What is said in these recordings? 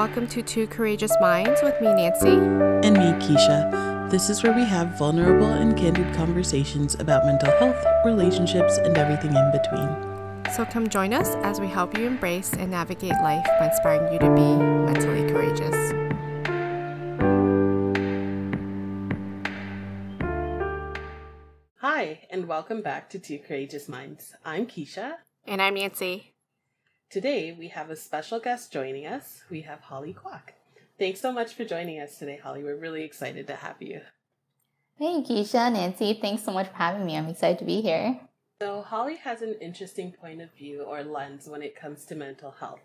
welcome to Two Courageous Minds with me, Nancy. And me, Keisha. This is where we have vulnerable and candid conversations about mental health, relationships, and everything in between. So come join us as we help you embrace and navigate life by inspiring you to be mentally courageous. Hi, and welcome back to Two Courageous Minds. I'm Keisha. And I'm Nancy. Today, we have a special guest joining us. We have Holly Kwok. Thanks so much for joining us today, Holly. We're really excited to have you. Hey, Keisha, Nancy. Thanks so much for having me. I'm excited to be here. So Holly has an interesting point of view or lens when it comes to mental health.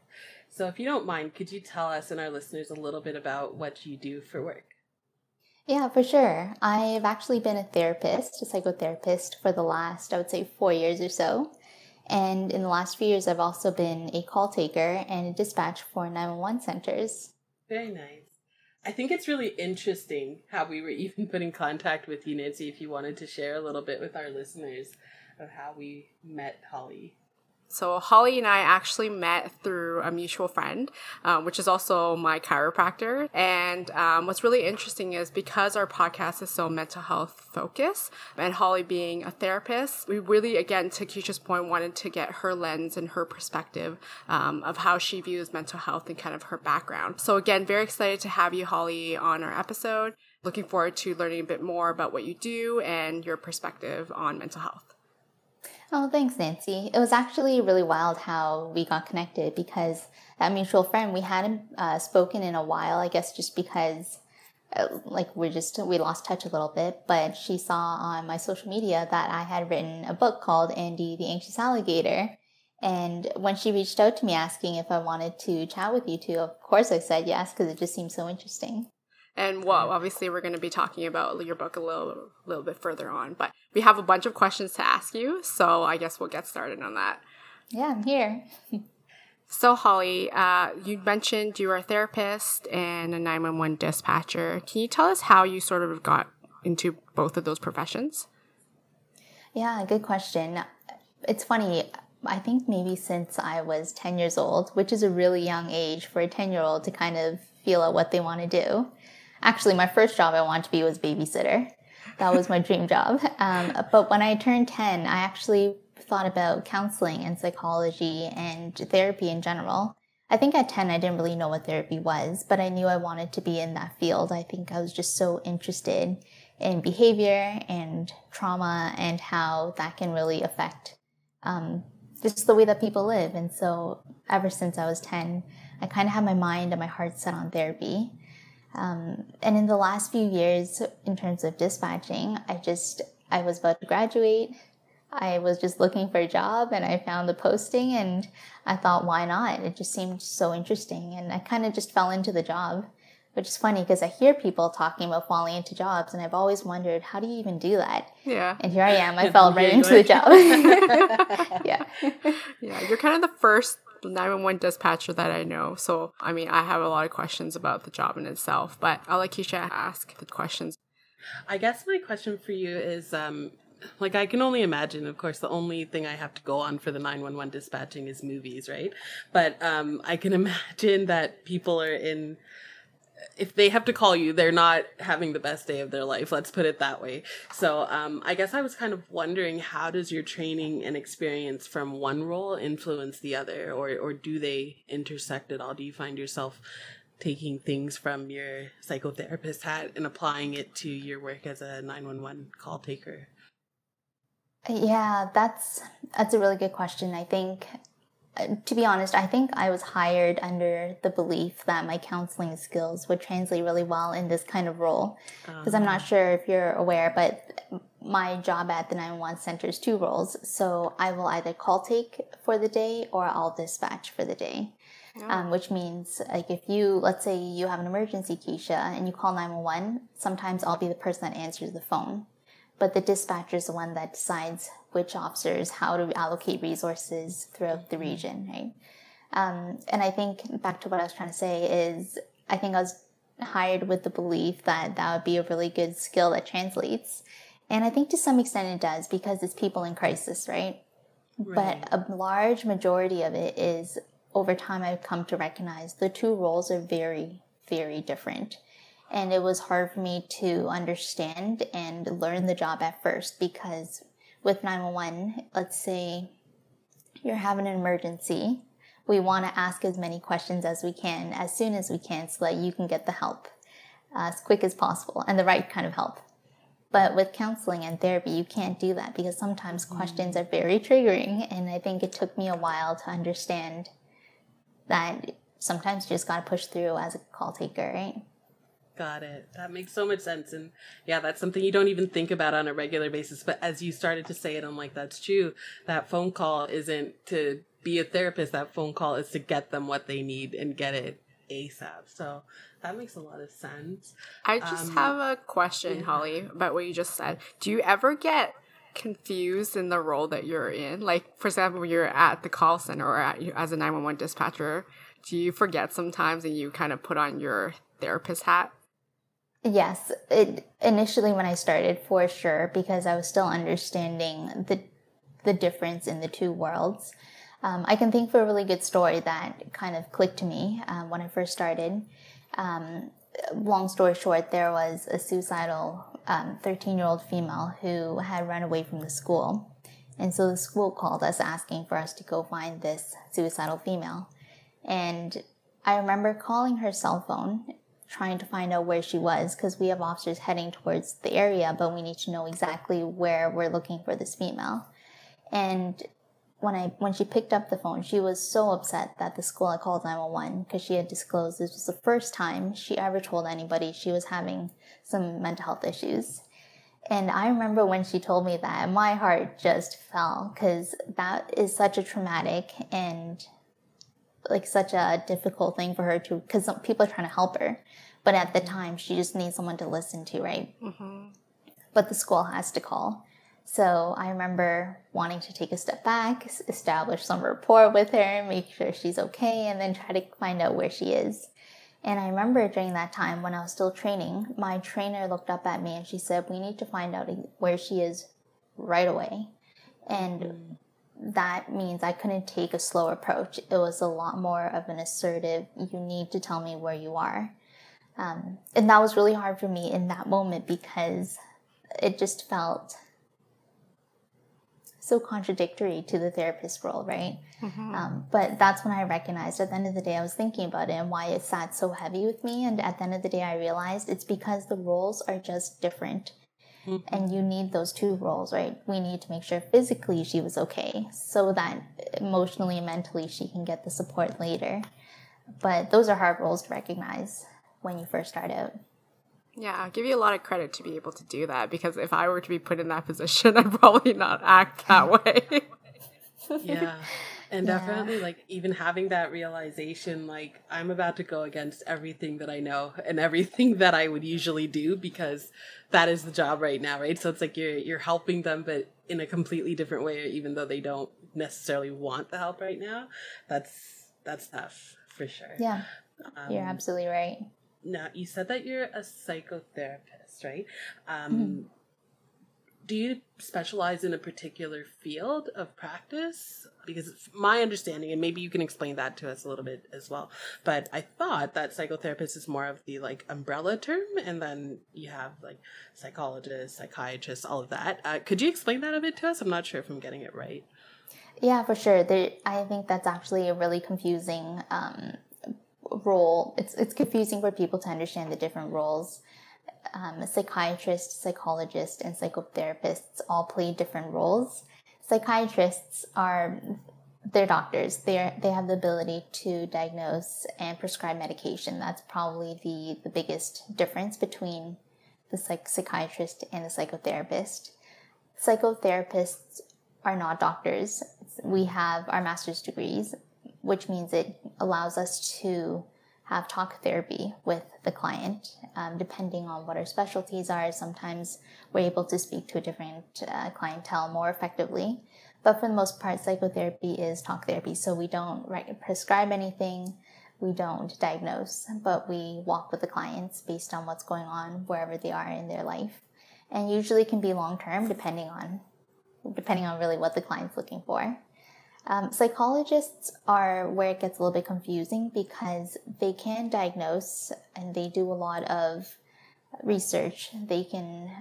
So if you don't mind, could you tell us and our listeners a little bit about what you do for work? Yeah, for sure. I've actually been a psychotherapist for the last, I would say, 4 years or so. And in the last few years, I've also been a call taker and a dispatch for 911 centers. Very nice. I think it's really interesting how we were even put in contact with you, Nancy, if you wanted to share a little bit with our listeners of how we met Holly. So Holly and I actually met through a mutual friend, which is also my chiropractor. And what's really interesting is because our podcast is so mental health focused, and Holly being a therapist, we really, again, to Keisha's point, wanted to get her lens and her perspective of how she views mental health and kind of her background. So again, very excited to have you, Holly, on our episode. Looking forward to learning a bit more about what you do and your perspective on mental health. Oh, thanks, Nancy. It was actually really wild how we got connected because that mutual friend, we hadn't spoken in a while, I guess, just because we lost touch a little bit. But she saw on my social media that I had written a book called Andy the Anxious Alligator. And when she reached out to me asking if I wanted to chat with you two, of course I said yes, because it just seemed so interesting. And well, obviously, we're going to be talking about your book a little bit further on. But we have a bunch of questions to ask you, so I guess we'll get started on that. Yeah, I'm here. So, Holly, you mentioned you are a therapist and a 911 dispatcher. Can you tell us how you sort of got into both of those professions? Yeah, good question. It's funny. I think maybe since I was 10 years old, which is a really young age for a 10-year-old to kind of feel out what they want to do. Actually, my first job I wanted to be was babysitter. That was my dream job. But when I turned 10, I actually thought about counseling and psychology and therapy in general. I think at 10, I didn't really know what therapy was, but I knew I wanted to be in that field. I think I was just so interested in behavior and trauma and how that can really affect just the way that people live. And so ever since I was 10, I kind of had my mind and my heart set on therapy. And in the last few years, in terms of dispatching, I was about to graduate. I was just looking for a job and I found the posting and I thought, why not? It just seemed so interesting. And I kind of just fell into the job, which is funny because I hear people talking about falling into jobs and I've always wondered, how do you even do that? Yeah. And here I am. I fell right into the job. Yeah. Yeah. You're kind of the first 911 dispatcher that I know. So, I mean, I have a lot of questions about the job in itself, but I'll let Keisha ask the questions. I guess my question for you is, I can only imagine, of course, the only thing I have to go on for the 911 dispatching is movies, right? But I can imagine that people are in, if they have to call you, they're not having the best day of their life. Let's put it that way. So I guess I was kind of wondering, how does your training and experience from one role influence the other, or do they intersect at all? Do you find yourself taking things from your psychotherapist hat and applying it to your work as a 911 call taker? Yeah, that's a really good question. I think, to be honest, I think I was hired under the belief that my counseling skills would translate really well in this kind of role. Because I'm not sure if you're aware, but my job at the 911 center is two roles. So I will either call take for the day or I'll dispatch for the day. Oh. Which means, if let's say you have an emergency, Keisha, and you call 911, sometimes I'll be the person that answers the phone. But the dispatcher is the one that decides which officers, how to allocate resources throughout the region, right? And I think, back to what I was trying to say, is I think I was hired with the belief that that would be a really good skill that translates. And I think to some extent it does, because it's people in crisis, right? But a large majority of it is over time I've come to recognize the two roles are very, very different. And it was hard for me to understand and learn the job at first, because with 911, let's say you're having an emergency, we want to ask as many questions as we can, as soon as we can, so that you can get the help as quick as possible and the right kind of help. But with counseling and therapy, you can't do that, because sometimes questions are very triggering. And I think it took me a while to understand that sometimes you just got to push through as a call taker, right? Got it. That makes so much sense. And yeah, that's something you don't even think about on a regular basis. But as you started to say it, I'm like, that's true. That phone call isn't to be a therapist. That phone call is to get them what they need and get it ASAP. So that makes a lot of sense. I just have a question, Holly, about what you just said. Do you ever get confused in the role that you're in? Like, for example, when you're at the call center or as a 911 dispatcher, do you forget sometimes and you kind of put on your therapist hat? Yes, initially when I started, for sure, because I was still understanding the difference in the two worlds. I can think of a really good story that kind of clicked to me when I first started. Long story short, there was a suicidal 13-year-old female who had run away from the school. And so the school called us asking for us to go find this suicidal female. And I remember calling her cell phone, trying to find out where she was, because we have officers heading towards the area, but we need to know exactly where we're looking for this female. And when she picked up the phone, she was so upset that the school had called 911, because she had disclosed this was the first time she ever told anybody she was having some mental health issues. And I remember when she told me that, my heart just fell, because that is such a traumatic and like such a difficult thing for her to, because people are trying to help her, but at the time she just needs someone to listen to, right? Mm-hmm. But the school has to call. So I remember wanting to take a step back, establish some rapport with her, make sure she's okay, and then try to find out where she is. And I remember during that time when I was still training, my trainer looked up at me and she said, "We need to find out where she is right away." And that means I couldn't take a slow approach. It was a lot more of an assertive, you need to tell me where you are. And that was really hard for me in that moment, because it just felt so contradictory to the therapist role, right? Mm-hmm. But that's when I recognized, at the end of the day, I was thinking about it and why it sat so heavy with me. And at the end of the day, I realized it's because the roles are just different. And you need those two roles, right? We need to make sure physically she was okay, so that emotionally and mentally she can get the support later. But those are hard roles to recognize when you first start out. Yeah, I'll give you a lot of credit to be able to do that, because if I were to be put in that position, I'd probably not act that way. Yeah. And definitely, like, even having that realization, like, I'm about to go against everything that I know and everything that I would usually do, because that is the job right now, right? So it's like you're helping them, but in a completely different way, even though they don't necessarily want the help right now. That's tough, for sure. Yeah, you're absolutely right. Now, you said that you're a psychotherapist, right? Do you specialize in a particular field of practice? Because my understanding, and maybe you can explain that to us a little bit as well, but I thought that psychotherapist is more of the like umbrella term, and then you have like psychologists, psychiatrists, all of that. Could you explain that a bit to us? I'm not sure if I'm getting it right. Yeah, for sure. I think that's actually a really confusing role. It's confusing for people to understand the different roles. Psychiatrists, psychologists, and psychotherapists all play different roles. Psychiatrists they're doctors. They have the ability to diagnose and prescribe medication. That's probably the biggest difference between the psychiatrist and the psychotherapist. Psychotherapists are not doctors. We have our master's degrees, which means it allows us to have talk therapy with the client, depending on what our specialties are. Sometimes we're able to speak to a different clientele more effectively. But for the most part, psychotherapy is talk therapy. So we don't prescribe anything, we don't diagnose, but we walk with the clients based on what's going on wherever they are in their life. And usually can be long-term, depending on really what the client's looking for. Psychologists are where it gets a little bit confusing because they can diagnose and they do a lot of research. They can,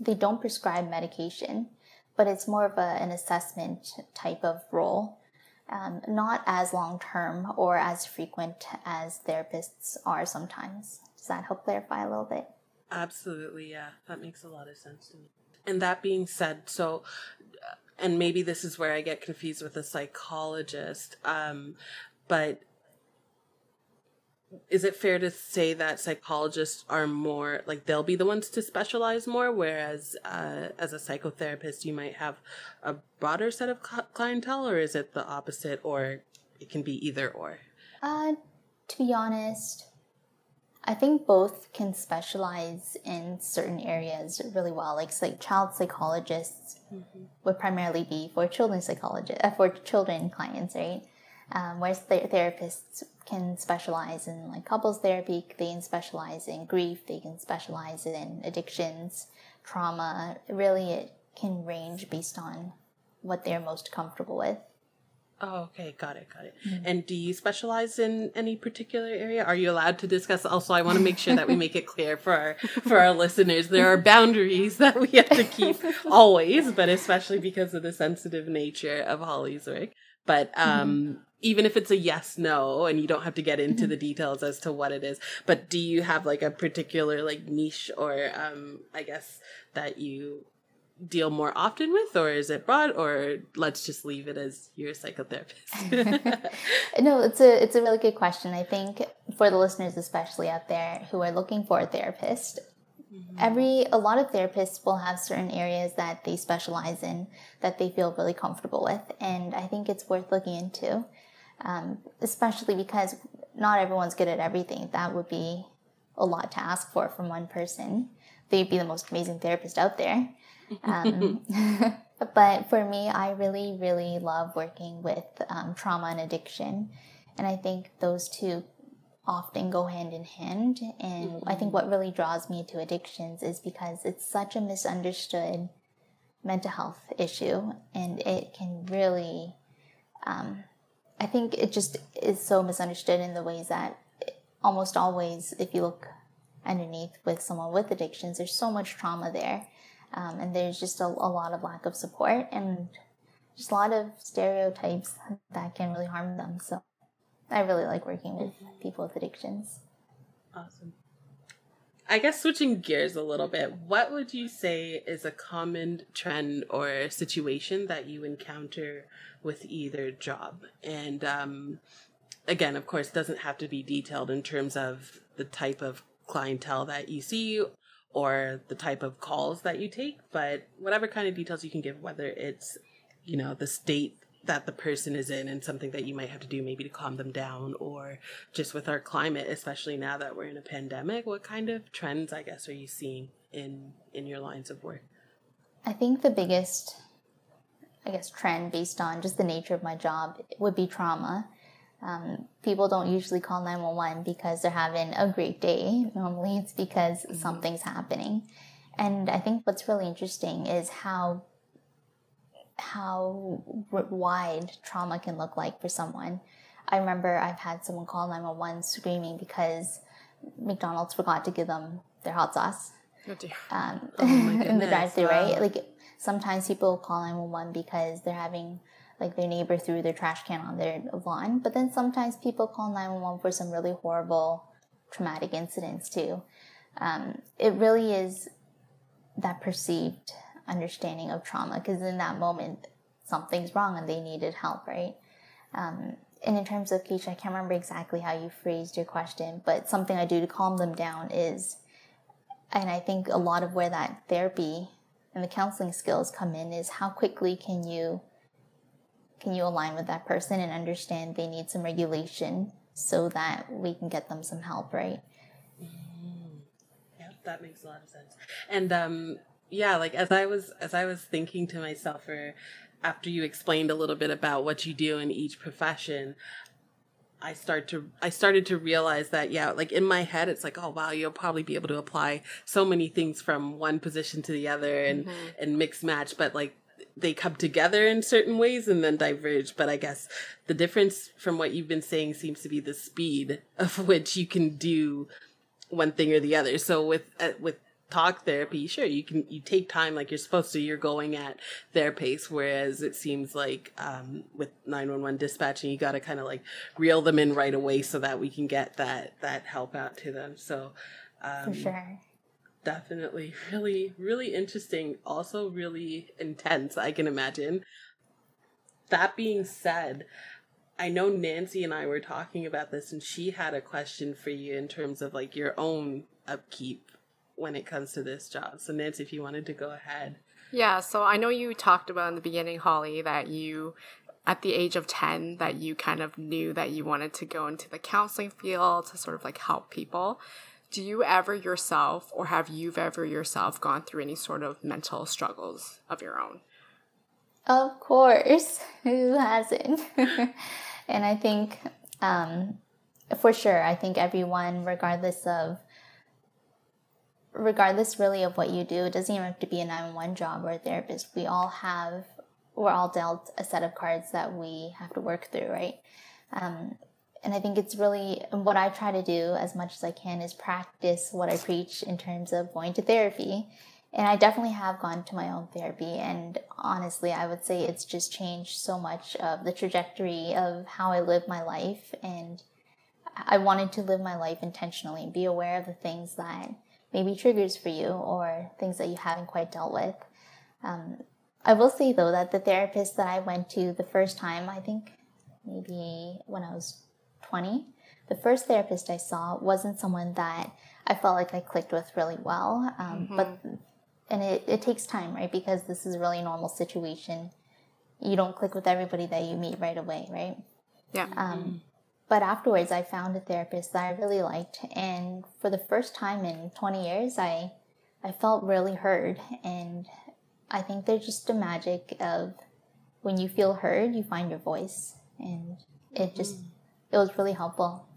they don't prescribe medication, but it's more of an assessment type of role, not as long-term or as frequent as therapists are sometimes. Does that help clarify a little bit? Absolutely, yeah. That makes a lot of sense to me. And that being said, so... and maybe this is where I get confused with a psychologist, but is it fair to say that psychologists are more, like, they'll be the ones to specialize more, whereas as a psychotherapist, you might have a broader set of clientele, or is it the opposite, or it can be either or? To be honest, I think both can specialize in certain areas really well. Like child psychologists mm-hmm. would primarily be for children clients, right? Whereas therapists can specialize in like couples therapy. They can specialize in grief. They can specialize in addictions, trauma. Really, it can range based on what they're most comfortable with. Oh, okay. Got it. Mm-hmm. And do you specialize in any particular area? Are you allowed to discuss? Also, I want to make sure that we make it clear for our listeners. There are boundaries that we have to keep always, but especially because of the sensitive nature of Holly's work. But mm-hmm. even if it's a yes, no, and you don't have to get into mm-hmm. the details as to what it is, but do you have like a particular like niche or I guess that you deal more often with, or is it broad, or let's just leave it as you're a psychotherapist? No, it's a really good question. I think for the listeners, especially out there who are looking for a therapist, mm-hmm. a lot of therapists will have certain areas that they specialize in that they feel really comfortable with. And I think it's worth looking into, especially because not everyone's good at everything. That would be a lot to ask for from one person. They'd be the most amazing therapist out there. But for me, I really, really love working with trauma and addiction. And I think those two often go hand in hand. And mm-hmm. I think what really draws me to addictions is because it's such a misunderstood mental health issue. And it can really, I think it just is so misunderstood in the ways that almost always, if you look underneath with someone with addictions, there's so much trauma there. And there's just a lot of lack of support and just a lot of stereotypes that can really harm them. So I really like working with people with addictions. Awesome. I guess switching gears a little bit, what would you say is a common trend or situation that you encounter with either job? And again, of course, doesn't have to be detailed in terms of the type of clientele that you see or the type of calls that you take, but whatever kind of details you can give, whether it's, you know, the state that the person is in and something that you might have to do maybe to calm them down, or just with our climate, especially now that we're in a pandemic, what kind of trends, I guess, are you seeing in your lines of work? I think the biggest, trend based on just the nature of my job would be trauma. People don't usually call 911 because they're having a great day. Normally it's because mm-hmm. something's happening. And I think what's really interesting is how wide trauma can look like for someone. I remember I've had someone call 911 screaming because McDonald's forgot to give them their hot sauce in the drive-thru, right? Like sometimes people call 911 because they're having... like their neighbor threw their trash can on their lawn. But then sometimes people call 911 for some really horrible, traumatic incidents too. It really is that perceived understanding of trauma, because in that moment, something's wrong and they needed help, right? And in terms of Keisha, I can't remember exactly how you phrased your question, but something I do to calm them down is, and I think a lot of where that therapy and the counseling skills come in is how quickly can you align with that person and understand they need some regulation so that we can get them some help, right? Mm-hmm. Yeah, that makes a lot of sense. And yeah, like as I was thinking to myself, or after you explained a little bit about what you do in each profession, I started to realize that, yeah, like in my head, it's like, oh, wow, you'll probably be able to apply so many things from one position to the other and, mm-hmm. and mix match. But like, they come together in certain ways and then diverge. But I guess the difference from what you've been saying seems to be the speed of which you can do one thing or the other. So with talk therapy, sure, you take time like you're supposed to. You're going at their pace, whereas it seems like with 911 dispatching, you got to kind of like reel them in right away so that we can get that help out to them. So for sure. Definitely. Really, really interesting. Also really intense, I can imagine. That being said, I know Nancy and I were talking about this and she had a question for you in terms of like your own upkeep when it comes to this job. So Nancy, if you wanted to go ahead. Yeah. So I know you talked about in the beginning, Holly, that you, at the age of 10, that you kind of knew that you wanted to go into the counseling field to sort of like help people. Do you ever yourself, or have you ever yourself gone through any sort of mental struggles of your own? Of course. Who hasn't? And I think, for sure, I think everyone, regardless really of what you do, it doesn't even have to be a 911 job or a therapist. We're all dealt a set of cards that we have to work through, right? And I think it's really what I try to do as much as I can is practice what I preach in terms of going to therapy. And I definitely have gone to my own therapy. And honestly, I would say it's just changed so much of the trajectory of how I live my life. And I wanted to live my life intentionally and be aware of the things that maybe triggers for you or things that you haven't quite dealt with. I will say, though, that the therapist that I went to the first time, I think maybe when I was 20, the first therapist I saw wasn't someone that I felt like I clicked with really well. But it takes time, right? Because this is a really normal situation. You don't click with everybody that you meet right away, right? Yeah. But afterwards, I found a therapist that I really liked. And for the first time in 20 years, I felt really heard. And I think there's just a magic of when you feel heard, you find your voice. And it just... It was really helpful.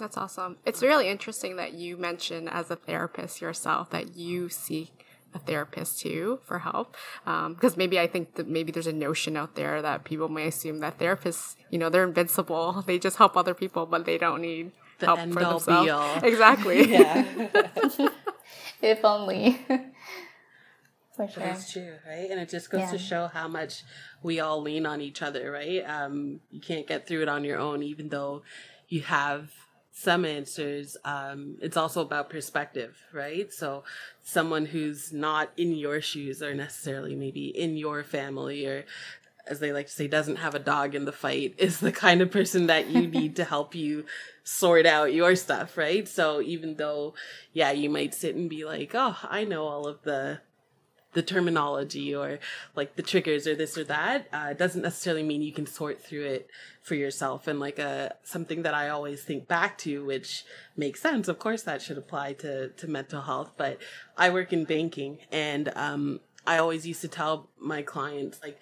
That's awesome. It's really interesting that you mentioned as a therapist yourself that you seek a therapist too for help. Because maybe I think that maybe there's a notion out there that people may assume that therapists, they're invincible. They just help other people, but they don't need help for themselves. Exactly. Yeah. If only. For sure. That's true, right? And it just goes to show how much we all lean on each other, right? You can't get through it on your own, even though you have some answers. It's also about perspective, right? So someone who's not in your shoes or necessarily maybe in your family or, as they like to say, doesn't have a dog in the fight is the kind of person that you need to help you sort out your stuff, right? So even though, you might sit and be like, oh, I know all of the terminology or like the triggers or this or that, it doesn't necessarily mean you can sort through it for yourself. And like something that I always think back to, which makes sense, of course that should apply to mental health, but I work in banking and I always used to tell my clients, like,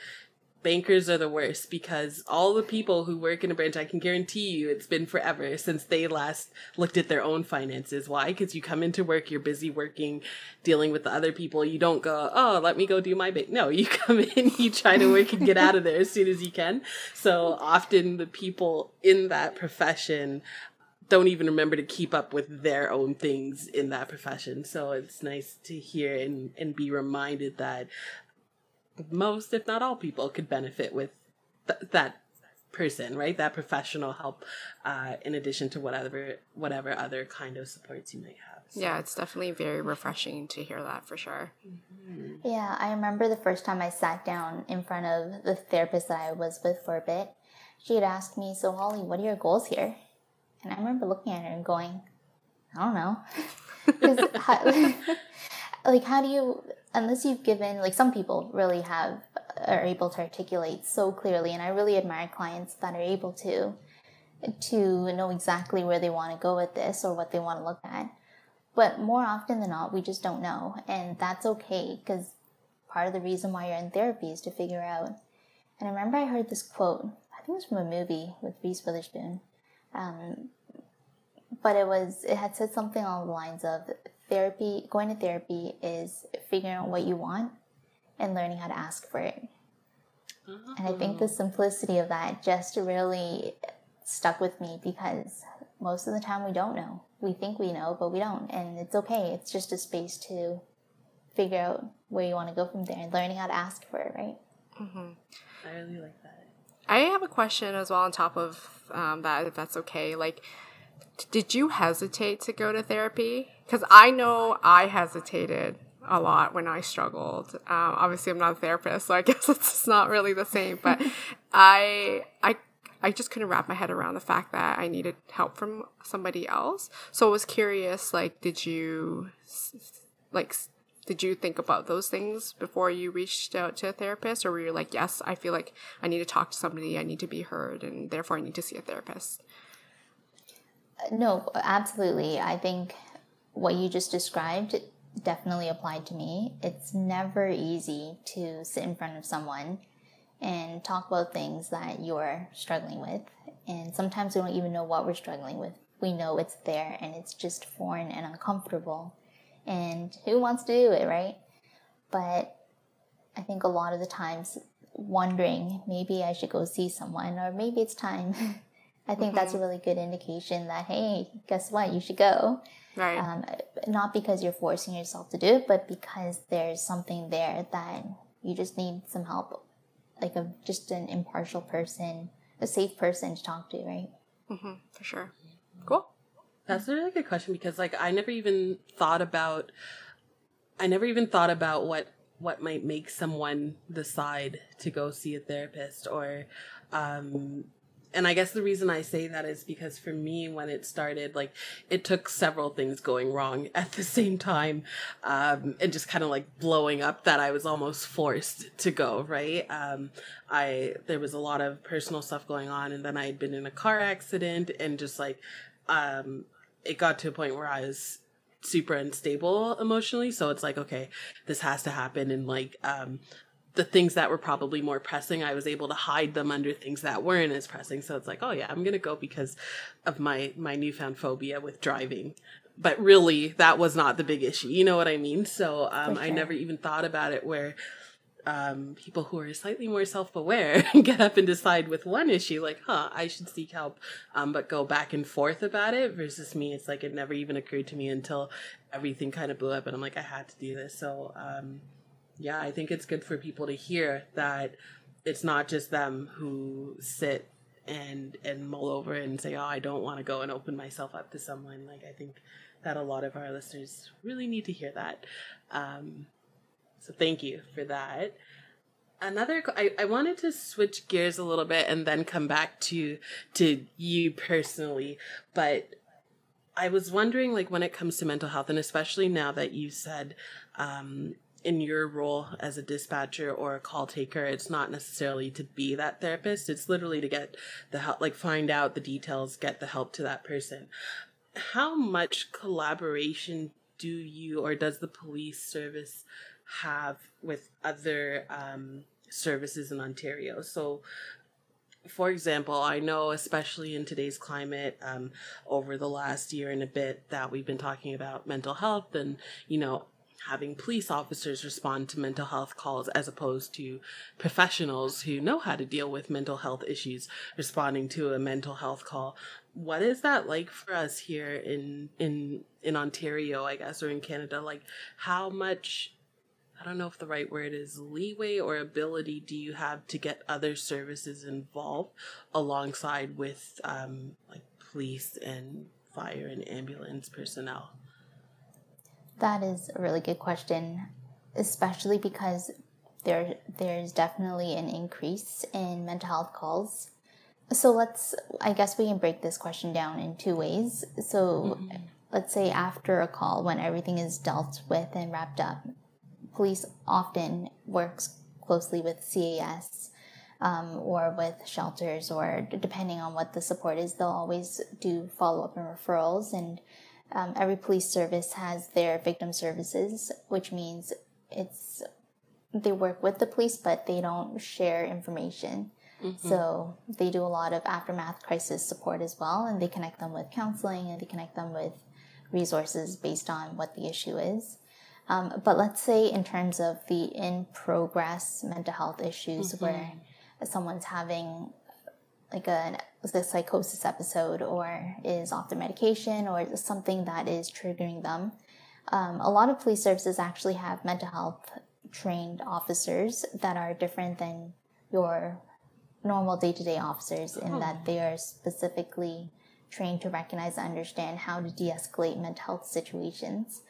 bankers are the worst because all the people who work in a branch, I can guarantee you it's been forever since they last looked at their own finances. Why? Because you come into work, you're busy working, dealing with the other people. You don't go, oh, let me go do my bank. No, you come in, you try to work and get out of there as soon as you can. So often the people in that profession don't even remember to keep up with their own things in that profession. So it's nice to hear and be reminded that most, if not all people, could benefit with that person, right? That professional help, in addition to whatever other kind of supports you might have. So. Yeah, it's definitely very refreshing to hear that for sure. Mm-hmm. Yeah, I remember the first time I sat down in front of the therapist that I was with for a bit. She had asked me, so Holly, what are your goals here? And I remember looking at her and going, I don't know. How do you... Unless you've given, like some people really are able to articulate so clearly, and I really admire clients that are able to know exactly where they want to go with this or what they want to look at. But more often than not, we just don't know, and that's okay because part of the reason why you're in therapy is to figure out. And I remember I heard this quote, I think it was from a movie with Reese Witherspoon, but it had said something along the lines of, going to therapy is figuring out what you want and learning how to ask for it. Oh. And I think the simplicity of that just really stuck with me, because most of the time we don't know. We think we know, but we don't. And it's okay. It's just a space to figure out where you want to go from there and learning how to ask for it, right? Mm-hmm. I really like that. I have a question as well on top of that, if that's okay. Like, did you hesitate to go to therapy? Because I know I hesitated a lot when I struggled. Obviously, I'm not a therapist, so I guess it's not really the same. But I just couldn't wrap my head around the fact that I needed help from somebody else. So I was curious, like, did you think about those things before you reached out to a therapist? Or were you like, yes, I feel like I need to talk to somebody, I need to be heard, and therefore I need to see a therapist? No, absolutely. I think what you just described definitely applied to me. It's never easy to sit in front of someone and talk about things that you're struggling with. And sometimes we don't even know what we're struggling with. We know it's there and it's just foreign and uncomfortable. And who wants to do it, right? But I think a lot of the times wondering, maybe I should go see someone, or maybe it's time. I think that's a really good indication that, hey, guess what? You should go. Right. Not because you're forcing yourself to do it, but because there's something there that you just need some help, like just an impartial person, a safe person to talk to, right? Mm-hmm, for sure. Cool. That's a really good question, because like I never even thought about what might make someone decide to go see a therapist, or and I guess the reason I say that is because for me, when it started, like, it took several things going wrong at the same time, and just kind of like blowing up that I was almost forced to go, right? There was a lot of personal stuff going on, and then I had been in a car accident, and just like, it got to a point where I was super unstable emotionally. So it's like, okay, this has to happen. And like, the things that were probably more pressing, I was able to hide them under things that weren't as pressing. So it's like, oh yeah, I'm going to go because of my newfound phobia with driving. But really, that was not the big issue. You know what I mean? So sure. I never even thought about it where people who are slightly more self-aware get up and decide with one issue, like, huh, I should seek help, but go back and forth about it, versus me. It's like it never even occurred to me until everything kind of blew up and I'm like, I had to do this. So yeah, I think it's good for people to hear that it's not just them who sit and mull over and say, oh, I don't want to go and open myself up to someone. Like, I think that a lot of our listeners really need to hear that. So thank you for that. I wanted to switch gears a little bit and then come back to you personally, but I was wondering, like, when it comes to mental health, and especially now that you said, in your role as a dispatcher or a call taker, it's not necessarily to be that therapist. It's literally to get the help, like find out the details, get the help to that person. How much collaboration do you or does the police service have with other services in Ontario? So, for example, I know, especially in today's climate, over the last year and a bit that we've been talking about mental health and, you know, having police officers respond to mental health calls as opposed to professionals who know how to deal with mental health issues responding to a mental health call. What is that like for us here in Ontario, I guess, or in Canada? Like, how much, I don't know if the right word is leeway or ability, do you have to get other services involved alongside with like police and fire and ambulance personnel? That is a really good question, especially because there's definitely an increase in mental health calls. So I guess we can break this question down in two ways. So let's say after a call, when everything is dealt with and wrapped up, police often works closely with CAS or with shelters, or depending on what the support is, they'll always do follow-up and referrals. And every police service has their victim services, which means they work with the police, but they don't share information. Mm-hmm. So they do a lot of aftermath crisis support as well, and they connect them with counseling, and they connect them with resources based on what the issue is. But let's say in terms of the in-progress mental health issues mm-hmm. where someone's having like a psychosis episode or is off their medication or something that is triggering them, a lot of police services actually have mental health trained officers that are different than your normal day-to-day officers in that they are specifically trained to recognize and understand how to de-escalate mental health situations.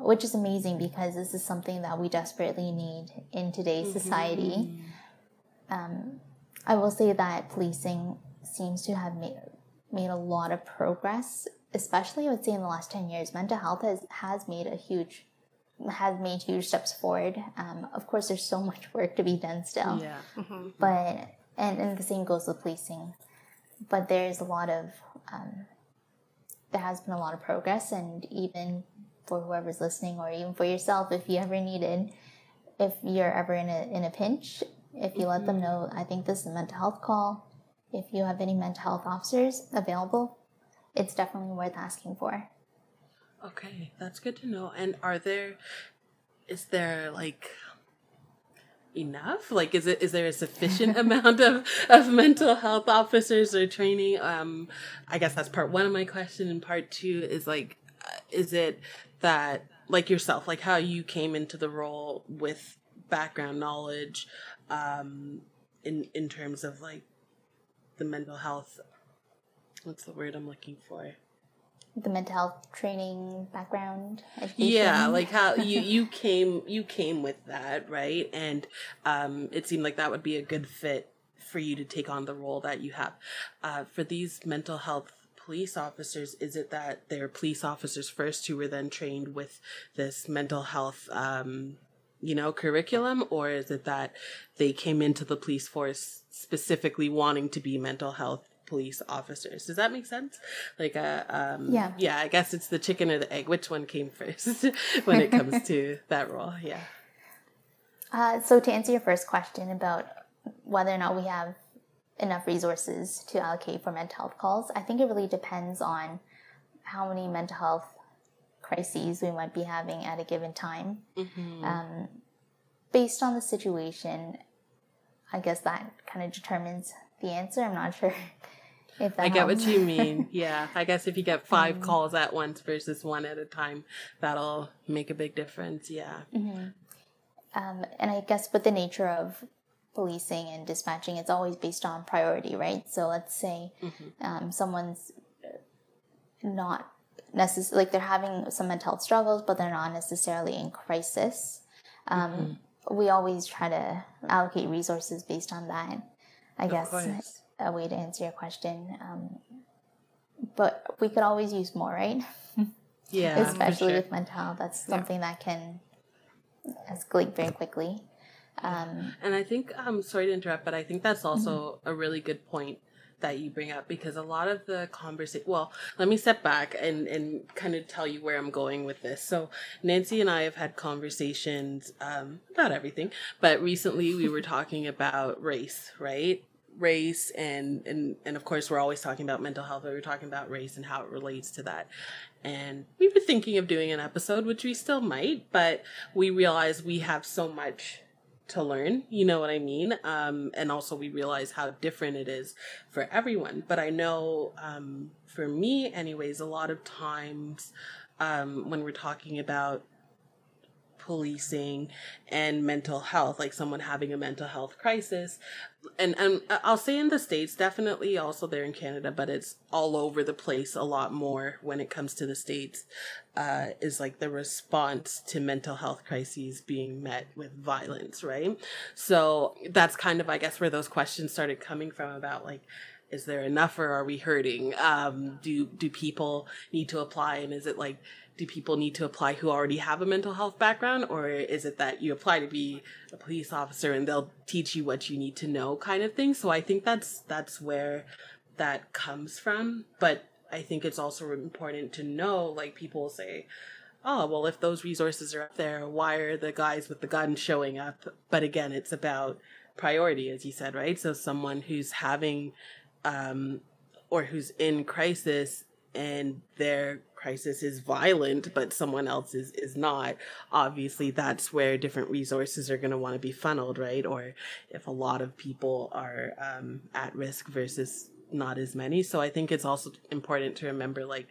Which is amazing because this is something that we desperately need in today's mm-hmm. society. I will say that policing seems to have made a lot of progress, especially I would say in the last 10 years. Mental health has made huge steps forward. Of course, there's so much work to be done still. Yeah. Mm-hmm. But and the same goes with policing. But there's a lot of there has been a lot of progress, and even for whoever's listening or even for yourself, if you ever needed, if you're ever in a pinch, if you mm-hmm. let them know, I think this is a mental health call. If you have any mental health officers available, it's definitely worth asking for. Okay, that's good to know. And is there like enough? Like, is there a sufficient amount of mental health officers or training? I guess that's part one of my question. And part two is like, is it that, like yourself, like how you came into the role with background knowledge in terms of like the mental health, what's the word I'm looking for? The mental health training background education. Yeah, like how you came with that, right? And it seemed like that would be a good fit for you to take on the role that you have. For these mental health police officers, is it that they're police officers first who were then trained with this mental health, curriculum, or is it that they came into the police force specifically wanting to be mental health police officers? Does that make sense? Like, yeah, I guess it's the chicken or the egg. Which one came first when it comes to that role? Yeah. So to answer your first question about whether or not we have enough resources to allocate for mental health calls, I think it really depends on how many mental health crises we might be having at a given time. Mm-hmm. Based on the situation, I guess that kind of determines the answer. I'm not sure if that I get helps. What you mean. Yeah, I guess if you get 5 calls at once versus one at a time, that'll make a big difference. Yeah. Mm-hmm. And I guess with the nature of policing and dispatching, it's always based on priority, right? So let's say someone's not necessarily, like they're having some mental health struggles, but they're not necessarily in crisis. We always try to allocate resources based on that, I guess, a way to answer your question. But we could always use more, right? Yeah. Especially with mental health. That's something that can escalate very quickly. And I think, sorry to interrupt, but I think that's also a really good point that you bring up, because a lot of the conversation, well, let me step back and kind of tell you where I'm going with this. So Nancy and I have had conversations, about everything, but recently we were talking about race, right? Race and of course we're always talking about mental health, but we're talking about race and how it relates to that. And we were thinking of doing an episode, which we still might, but we realized we have so much to learn, you know what I mean? And also we realize how different it is for everyone. But I know, for me anyways, a lot of times, when we're talking about policing and mental health, like someone having a mental health crisis, and I'll say in the States, definitely also there in Canada, but it's all over the place a lot more when it comes to the States, is like the response to mental health crises being met with violence, right? So that's kind of, I guess, where those questions started coming from about like, is there enough or are we hurting? Do people need to apply? And is it like, do people need to apply who already have a mental health background, or is it that you apply to be a police officer and they'll teach you what you need to know kind of thing? So I think that's where that comes from. But I think it's also important to know, like people say, oh, well, if those resources are up there, why are the guys with the gun showing up? But again, it's about priority, as you said, right? So someone who's having, or who's in crisis and they're crisis is violent, but someone else is not, obviously that's where different resources are going to want to be funneled, right? Or if a lot of people are at risk versus not as many. So I think it's also important to remember, like,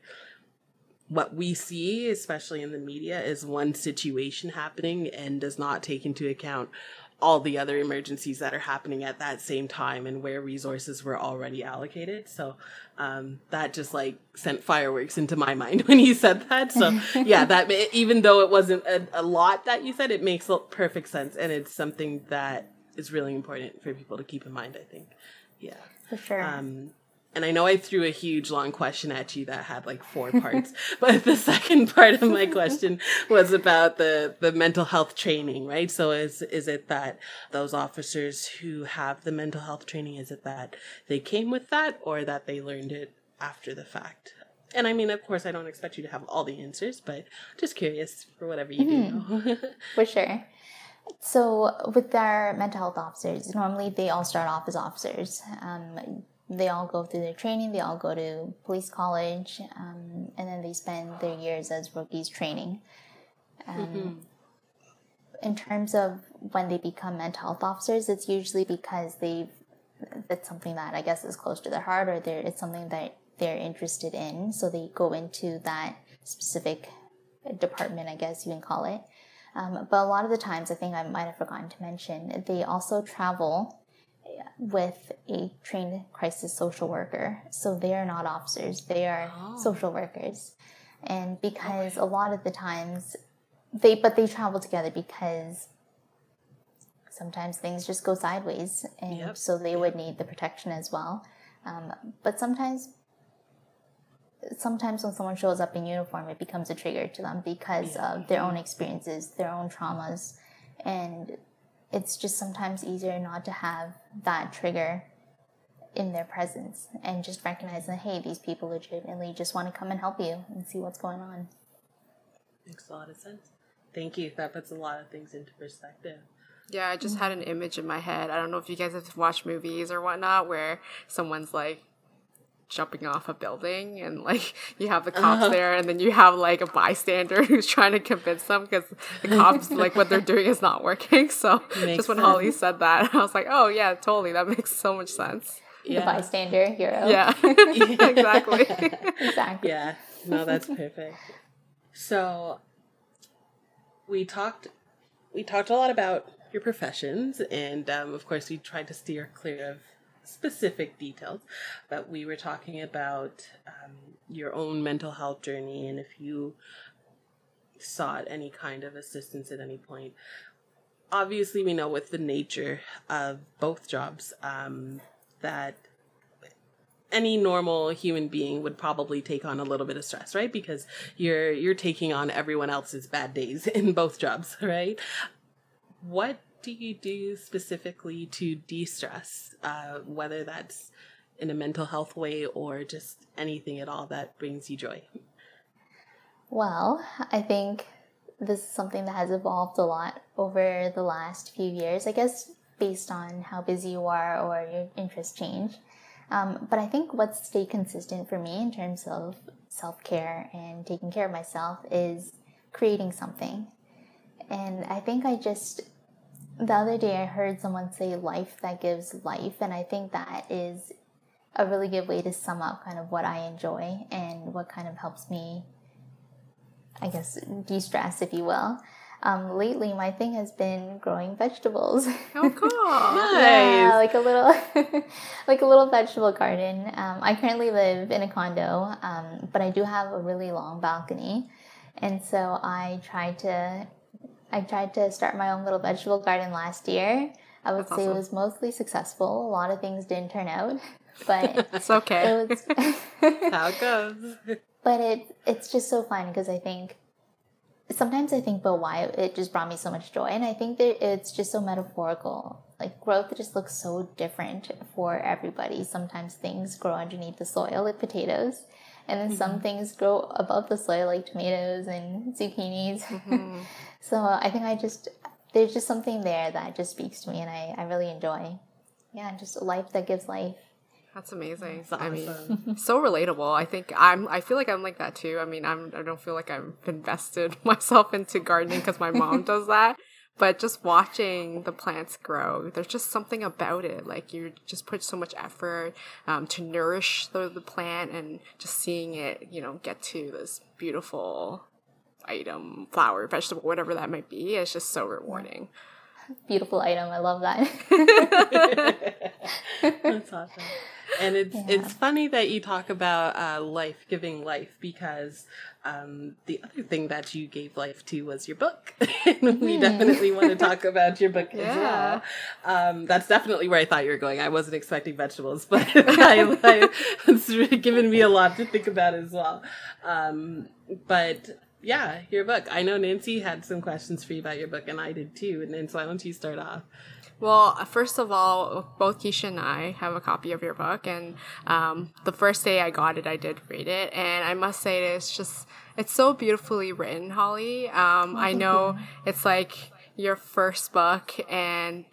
what we see, especially in the media, is one situation happening and does not take into account all the other emergencies that are happening at that same time and where resources were already allocated. So that just like sent fireworks into my mind when you said that. So yeah, that even though it wasn't a lot that you said, it makes perfect sense. And it's something that is really important for people to keep in mind, I think. Yeah, for sure. And I know I threw a huge long question at you that had like 4 parts, but the second part of my question was about the mental health training, right? So is it that those officers who have the mental health training, is it that they came with that or that they learned it after the fact? And I mean, of course, I don't expect you to have all the answers, but just curious for whatever you do know. For sure. So with our mental health officers, normally they all start off as officers. They all go through their training, they all go to police college, and then they spend their years as rookies training. In terms of when they become mental health officers, it's usually because it's something that I guess is close to their heart, or it's something that they're interested in, so they go into that specific department, I guess you can call it. But a lot of the times, I think I might have forgotten to mention, they also travel with a trained crisis social worker. So they are not officers, they are social workers. And because a lot of the times they travel together because sometimes things just go sideways, and so they would need the protection as well. But sometimes when someone shows up in uniform, it becomes a trigger to them because of their own experiences, their own traumas, and it's just sometimes easier not to have that trigger in their presence and just recognize that, hey, these people legitimately just want to come and help you and see what's going on. Makes a lot of sense. Thank you. That puts a lot of things into perspective. Yeah, I just had an image in my head. I don't know if you guys have watched movies or whatnot where someone's like jumping off a building, and like you have the cops there, and then you have like a bystander who's trying to convince them because the cops like what they're doing is not working. So just when Holly said that, I was like, oh yeah, totally, that makes so much sense. The bystander hero. Yeah. Exactly. Yeah, no, that's perfect. So we talked a lot about your professions, and of course we tried to steer clear of specific details, but we were talking about your own mental health journey and if you sought any kind of assistance at any point. Obviously, we know with the nature of both jobs that any normal human being would probably take on a little bit of stress, right? Because you're taking on everyone else's bad days in both jobs, right? What do you do specifically to de-stress, whether that's in a mental health way or just anything at all that brings you joy? Well, I think this is something that has evolved a lot over the last few years, I guess, based on how busy you are or your interests change. But I think what's stayed consistent for me in terms of self-care and taking care of myself is creating something. And I think the other day I heard someone say life that gives life, and I think that is a really good way to sum up kind of what I enjoy and what kind of helps me, I guess, de-stress, if you will. Lately, my thing has been growing vegetables. Oh, cool. Nice. Yeah, like a little vegetable garden. I currently live in a condo, but I do have a really long balcony, and so I tried to start my own little vegetable garden last year. I would say it was mostly successful. A lot of things didn't turn out, but it's okay. It was how it goes. But it's just so fun because I think about why it just brought me so much joy, and I think that it's just so metaphorical. Like growth just looks so different for everybody. Sometimes things grow underneath the soil, like potatoes. And then some things grow above the soil, like tomatoes and zucchinis. So I think there's just something there that just speaks to me, and I really enjoy. Yeah, just a life that gives life. That's amazing. That's awesome. I mean, so relatable. I feel like I'm like that too. I mean, I don't feel like I've invested myself into gardening because my mom does that. But just watching the plants grow, there's just something about it. Like, you just put so much effort to nourish the plant, and just seeing it, you know, get to this beautiful item, flower, vegetable, whatever that might be, it's just so rewarding. Beautiful item. I love that. That's awesome. And it's funny that you talk about life, giving life, because the other thing that you gave life to was your book. And we definitely want to talk about your book as well. That's definitely where I thought you were going. I wasn't expecting vegetables, but it's really given me a lot to think about as well. But yeah, your book. I know Nancy had some questions for you about your book, and I did too. And so why don't you start off? Well, first of all, both Keisha and I have a copy of your book, and the first day I got it, I did read it, and I must say it's so beautifully written, Holly. I know it's like your first book, and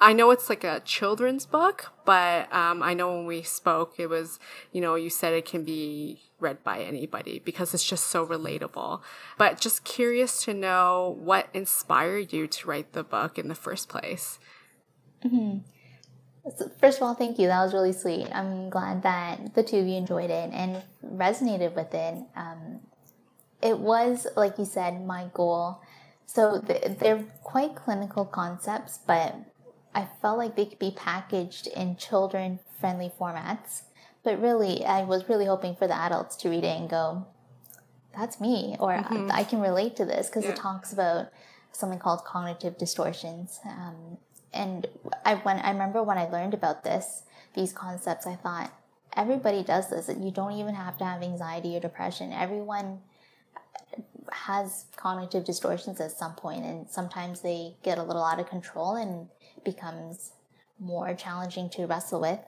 I know it's like a children's book, but I know when we spoke, it was, you know, you said it can be read by anybody because it's just so relatable. But just curious to know what inspired you to write the book in the first place. Mm-hmm. So first of all, thank you. That was really sweet. I'm glad that the two of you enjoyed it and resonated with it. It was, like you said, my goal. So they're quite clinical concepts, but I felt like they could be packaged in children-friendly formats. But really, I was really hoping for the adults to read it and go, that's me, or I can relate to this, because it talks about something called cognitive distortions. And I remember when I learned about these concepts, I thought, everybody does this. You don't even have to have anxiety or depression. Everyone has cognitive distortions at some point, and sometimes they get a little out of control and becomes more challenging to wrestle with.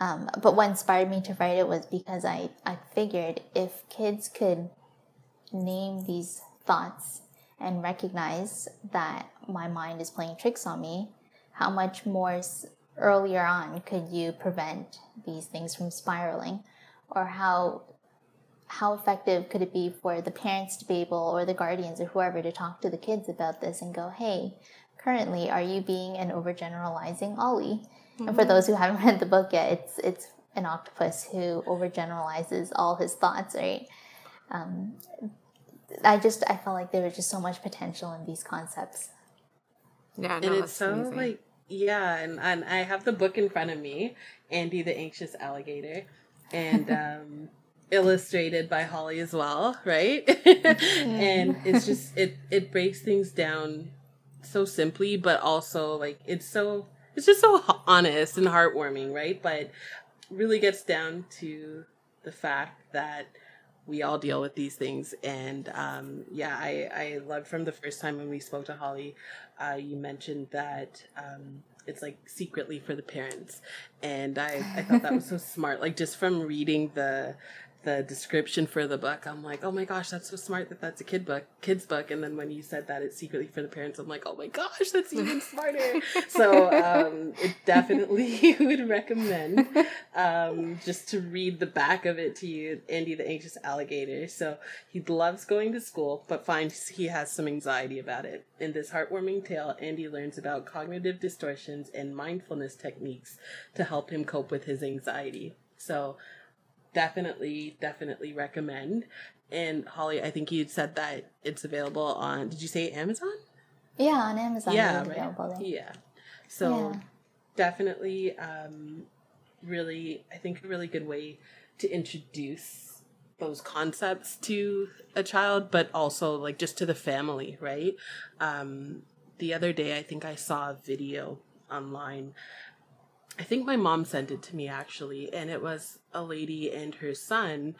But what inspired me to write it was because I figured if kids could name these thoughts and recognize that my mind is playing tricks on me, how much more earlier on could you prevent these things from spiraling? Or how effective could it be for the parents to be able, or the guardians or whoever, to talk to the kids about this and go, hey, currently, are you being an overgeneralizing Ollie? Mm-hmm. And for those who haven't read the book yet, it's an octopus who overgeneralizes all his thoughts, right? I felt like there was just so much potential in these concepts. Yeah, no, and it's so amazing. And I have the book in front of me, Andy the Anxious Alligator, and illustrated by Holly as well, right? And it's just it breaks things down so simply, but also like it's just so honest and heartwarming, right? But really gets down to the fact that we all deal with these things. And I loved from the first time when we spoke to Holly, you mentioned that it's like secretly for the parents, and I thought that was so smart. Like, just from reading the description for the book, I'm like, oh my gosh, that's so smart that that's a kid's book. And then when you said that it's secretly for the parents, I'm like, oh my gosh, that's even smarter. So it definitely would recommend just to read the back of it to you, Andy the Anxious Alligator. So he loves going to school, but finds he has some anxiety about it. In this heartwarming tale, Andy learns about cognitive distortions and mindfulness techniques to help him cope with his anxiety. So Definitely recommend. And Holly, I think you said that it's available on, did you say Amazon? Yeah, on Amazon. Yeah, right? Yeah. So definitely really, I think a really good way to introduce those concepts to a child, but also like just to the family, right? The other day, I think I saw a video online. I think my mom sent it to me actually, and it was a lady and her son,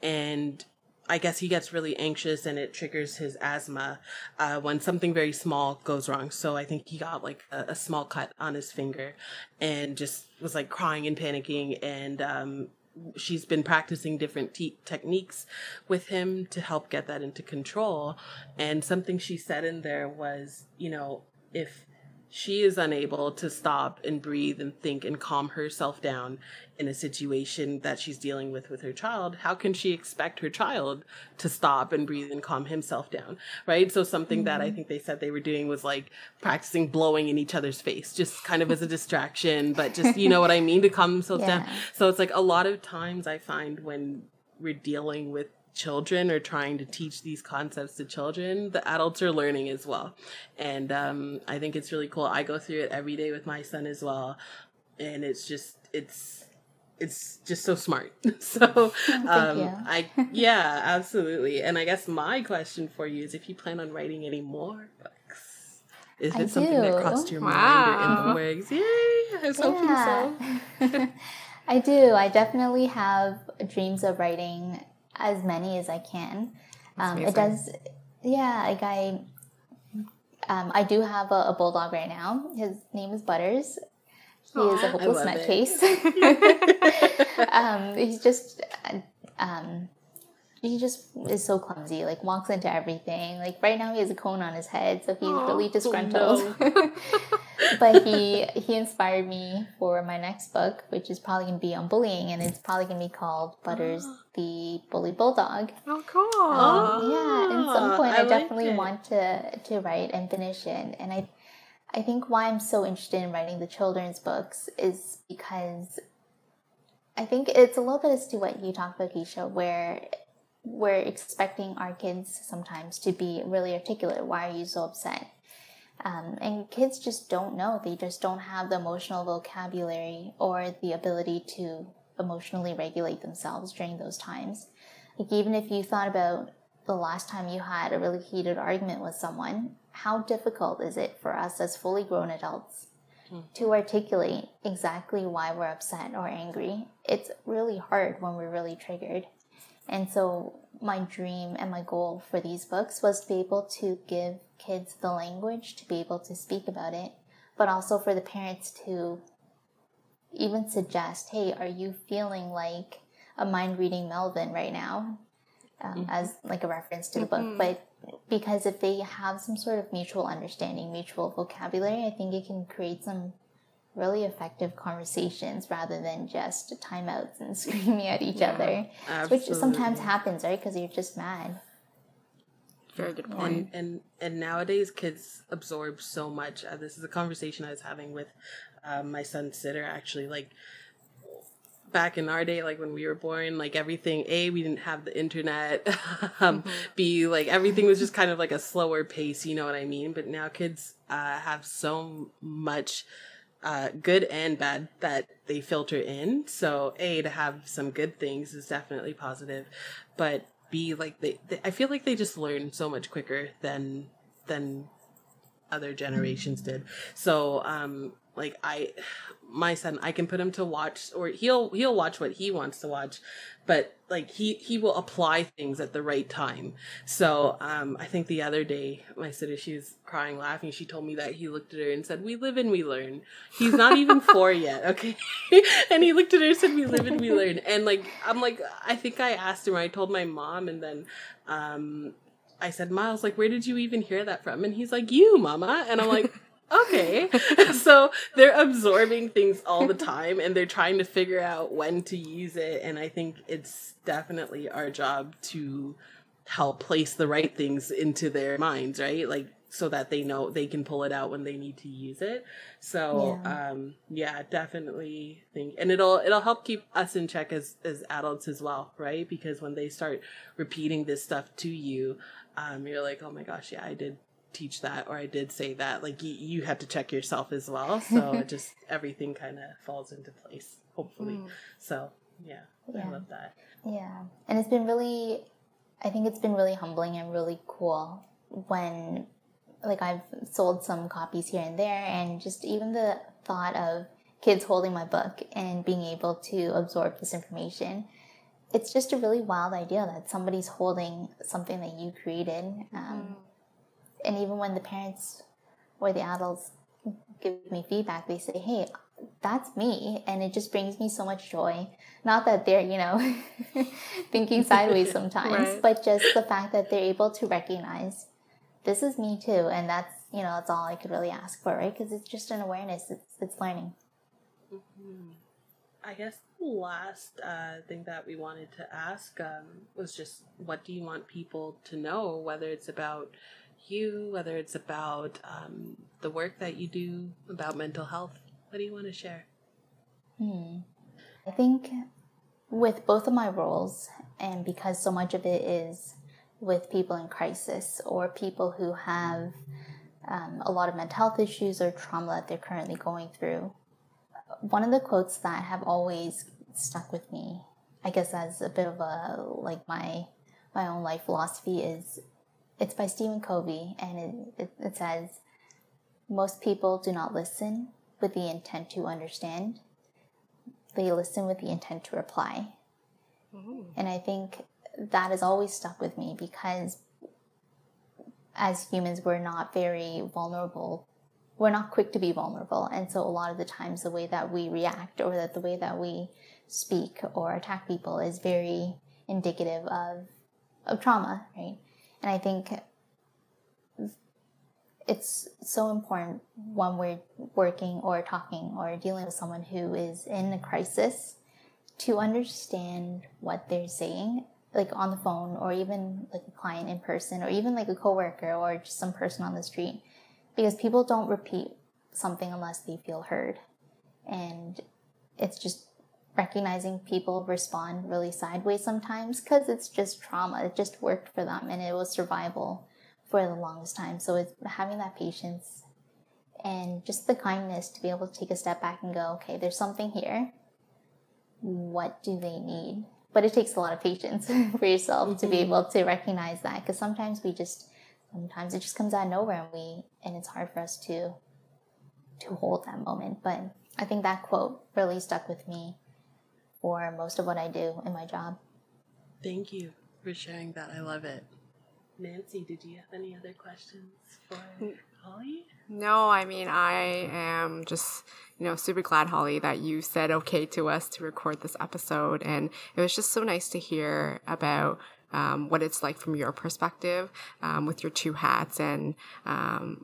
and I guess he gets really anxious and it triggers his asthma when something very small goes wrong. So I think he got like a small cut on his finger and just was like crying and panicking, and she's been practicing different techniques with him to help get that into control. And something she said in there was, you know, if She is unable to stop and breathe and think and calm herself down in a situation that she's dealing with her child. How can she expect her child to stop and breathe and calm himself down, right? So something that I think they said they were doing was like practicing blowing in each other's face, just kind of as a distraction, but just, you know what I mean, to calm themselves down. So it's like a lot of times I find when we're dealing with children or trying to teach these concepts to children, the adults are learning as well. And I think it's really cool. I go through it every day with my son as well. And it's just so smart. So yeah, absolutely. And I guess my question for you is if you plan on writing any more books, is it something that crossed your mind or in the works? Yay! I was hoping so. I do. I definitely have dreams of writing as many as I can. It does, yeah, like I do have a bulldog right now. His name is Butters. He is a hopeless nutcase. He just is so clumsy, like walks into everything. Like right now he has a cone on his head, so he's really disgruntled. But he inspired me for my next book, which is probably going to be on bullying, and it's probably going to be called Butters the Bully Bulldog. Oh, cool. Yeah, at some point I definitely want to write and finish it. And I think why I'm so interested in writing the children's books is because I think it's a little bit as to what you talked about, Keisha, where we're expecting our kids sometimes to be really articulate. Why are you so upset? And kids just don't know. They just don't have the emotional vocabulary or the ability to emotionally regulate themselves during those times. Like even if you thought about the last time you had a really heated argument with someone, how difficult is it for us as fully grown adults to articulate exactly why we're upset or angry? It's really hard when we're really triggered. And so my dream and my goal for these books was to be able to give kids the language to be able to speak about it, but also for the parents to even suggest, hey, are you feeling like a mind reading Melvin right now? As like a reference to the book. But because if they have some sort of mutual understanding, mutual vocabulary, I think it can create some really effective conversations rather than just timeouts and screaming at each other, which sometimes happens, right? Because you're just mad. Very good point. And nowadays kids absorb so much. This is a conversation I was having with my son's sitter, actually. Like back in our day, like when we were born, like everything, we didn't have the internet. B, like everything was just kind of like a slower pace, you know what I mean? But now kids have so much good and bad that they filter in. So to have some good things is definitely positive, but B, like they I feel like they just learn so much quicker than other generations did. So like my son, I can put him to watch, or he'll watch what he wants to watch, but like he will apply things at the right time. So I think the other day my sister, she was crying laughing, she told me that he looked at her and said, "We live and we learn." He's not even 4 yet, okay? And he looked at her and said, "We live and we learn." And like I'm like, I think I asked him, I told my mom, and then I said, "Miles, like where did you even hear that from?" And he's like, "You, Mama." And I'm like, okay. So they're absorbing things all the time and they're trying to figure out when to use it. And I think it's definitely our job to help place the right things into their minds, right? Like so that they know they can pull it out when they need to use it. So definitely think, and it'll help keep us in check as adults as well, right? Because when they start repeating this stuff to you, you're like, oh my gosh, yeah, I did teach that, or I did say that. Like you have to check yourself as well, so it just everything kind of falls into place, hopefully. So I love that. And it's been really, I think it's been really humbling and really cool when like I've sold some copies here and there, and just even the thought of kids holding my book and being able to absorb this information, it's just a really wild idea that somebody's holding something that you created. And even when the parents or the adults give me feedback, they say, hey, that's me. And it just brings me so much joy. Not that they're, thinking sideways sometimes, but just the fact that they're able to recognize this is me too. And that's you know, that's all I could really ask for, right? Because it's just an awareness. It's learning. Mm-hmm. I guess the last thing that we wanted to ask was just, what do you want people to know, whether it's about you, whether it's about the work that you do, about mental health? What do you want to share? I think with both of my roles, and because so much of it is with people in crisis or people who have a lot of mental health issues or trauma that they're currently going through, one of the quotes that have always stuck with me, I guess as a bit of a, like, my own life philosophy is, it's by Stephen Covey, and it says, most people do not listen with the intent to understand. They listen with the intent to reply. Mm-hmm. And I think that has always stuck with me because as humans, we're not very vulnerable. We're not quick to be vulnerable. And so a lot of the times the way that we react or that the way that we speak or attack people is very indicative of trauma, right? And I think it's so important when we're working or talking or dealing with someone who is in a crisis to understand what they're saying, like on the phone or even like a client in person or even like a coworker or just some person on the street, because people don't repeat something unless they feel heard. And it's just recognizing people respond really sideways sometimes because it's just trauma. It just worked for them and it was survival for the longest time. So it's having that patience and just the kindness to be able to take a step back and go, okay, there's something here. What do they need? But it takes a lot of patience for yourself mm-hmm. to be able to recognize that, because sometimes it just comes out of nowhere and it's hard for us to hold that moment. But I think that quote really stuck with me for most of what I do in my job. Thank you for sharing that. I love it. Nancy, did you have any other questions for Holly? No, I mean, I am just, super glad, Holly, that you said okay to us to record this episode. And it was just so nice to hear about what it's like from your perspective with your two hats. And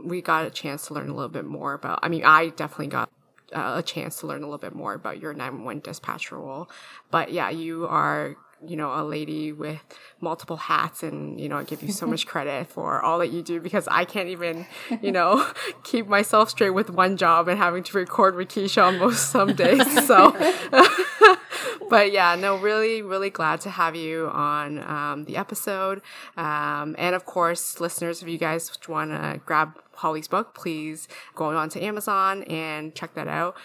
we got a chance to learn a little bit more about, I definitely got a chance to learn a little bit more about your 911 dispatcher role. But yeah, you are a lady with multiple hats, and, I give you so much credit for all that you do, because I can't even, keep myself straight with one job and having to record with Keisha almost some days. So, but yeah, no, really, really glad to have you on the episode. And of course, listeners, if you guys want to grab Holly's book, please go on to Amazon and check that out.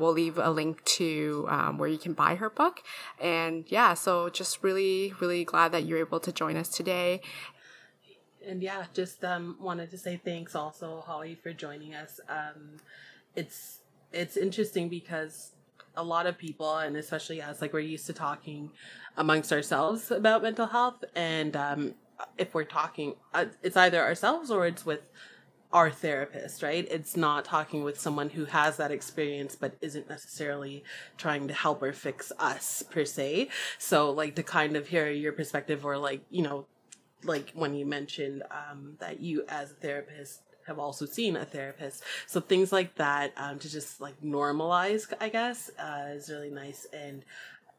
We'll leave a link to where you can buy her book. And yeah, so just really, really glad that you're able to join us today. And yeah, just wanted to say thanks also, Holly, for joining us. It's interesting because a lot of people, and especially us, like, we're used to talking amongst ourselves about mental health. And if we're talking, it's either ourselves or it's with our therapist, right? It's not talking with someone who has that experience but isn't necessarily trying to help or fix us per se. So like to kind of hear your perspective, or like, like when you mentioned that you as a therapist have also seen a therapist. So things like that to just like normalize, I guess, is really nice. And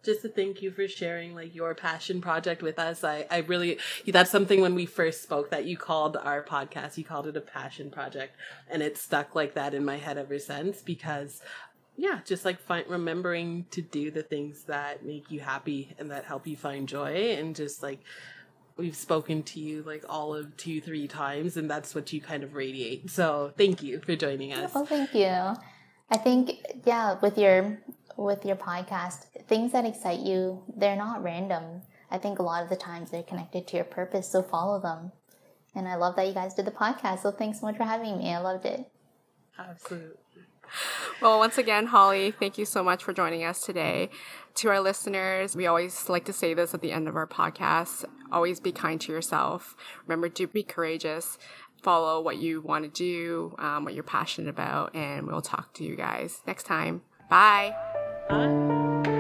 just to thank you for sharing like your passion project with us. I really, that's something when we first spoke that you called our podcast, you called it a passion project, and it stuck like that in my head ever since, because yeah, just like remembering to do the things that make you happy and that help you find joy. And just like, we've spoken to you like all of 2-3 times, and that's what you kind of radiate. So thank you for joining us. Well, thank you. I think, yeah, with your podcast, things that excite you, they're not random. I think a lot of the times they're connected to your purpose, so follow them. And I love that you guys did the podcast, so thanks so much for having me. I loved it. Absolutely. Well, once again, Holly, thank you so much for joining us today. To our listeners, we always like to say this at the end of our podcast, always be kind to yourself. Remember to be courageous. Follow what you want to do, what you're passionate about, and we'll talk to you guys next time. Bye. Bye.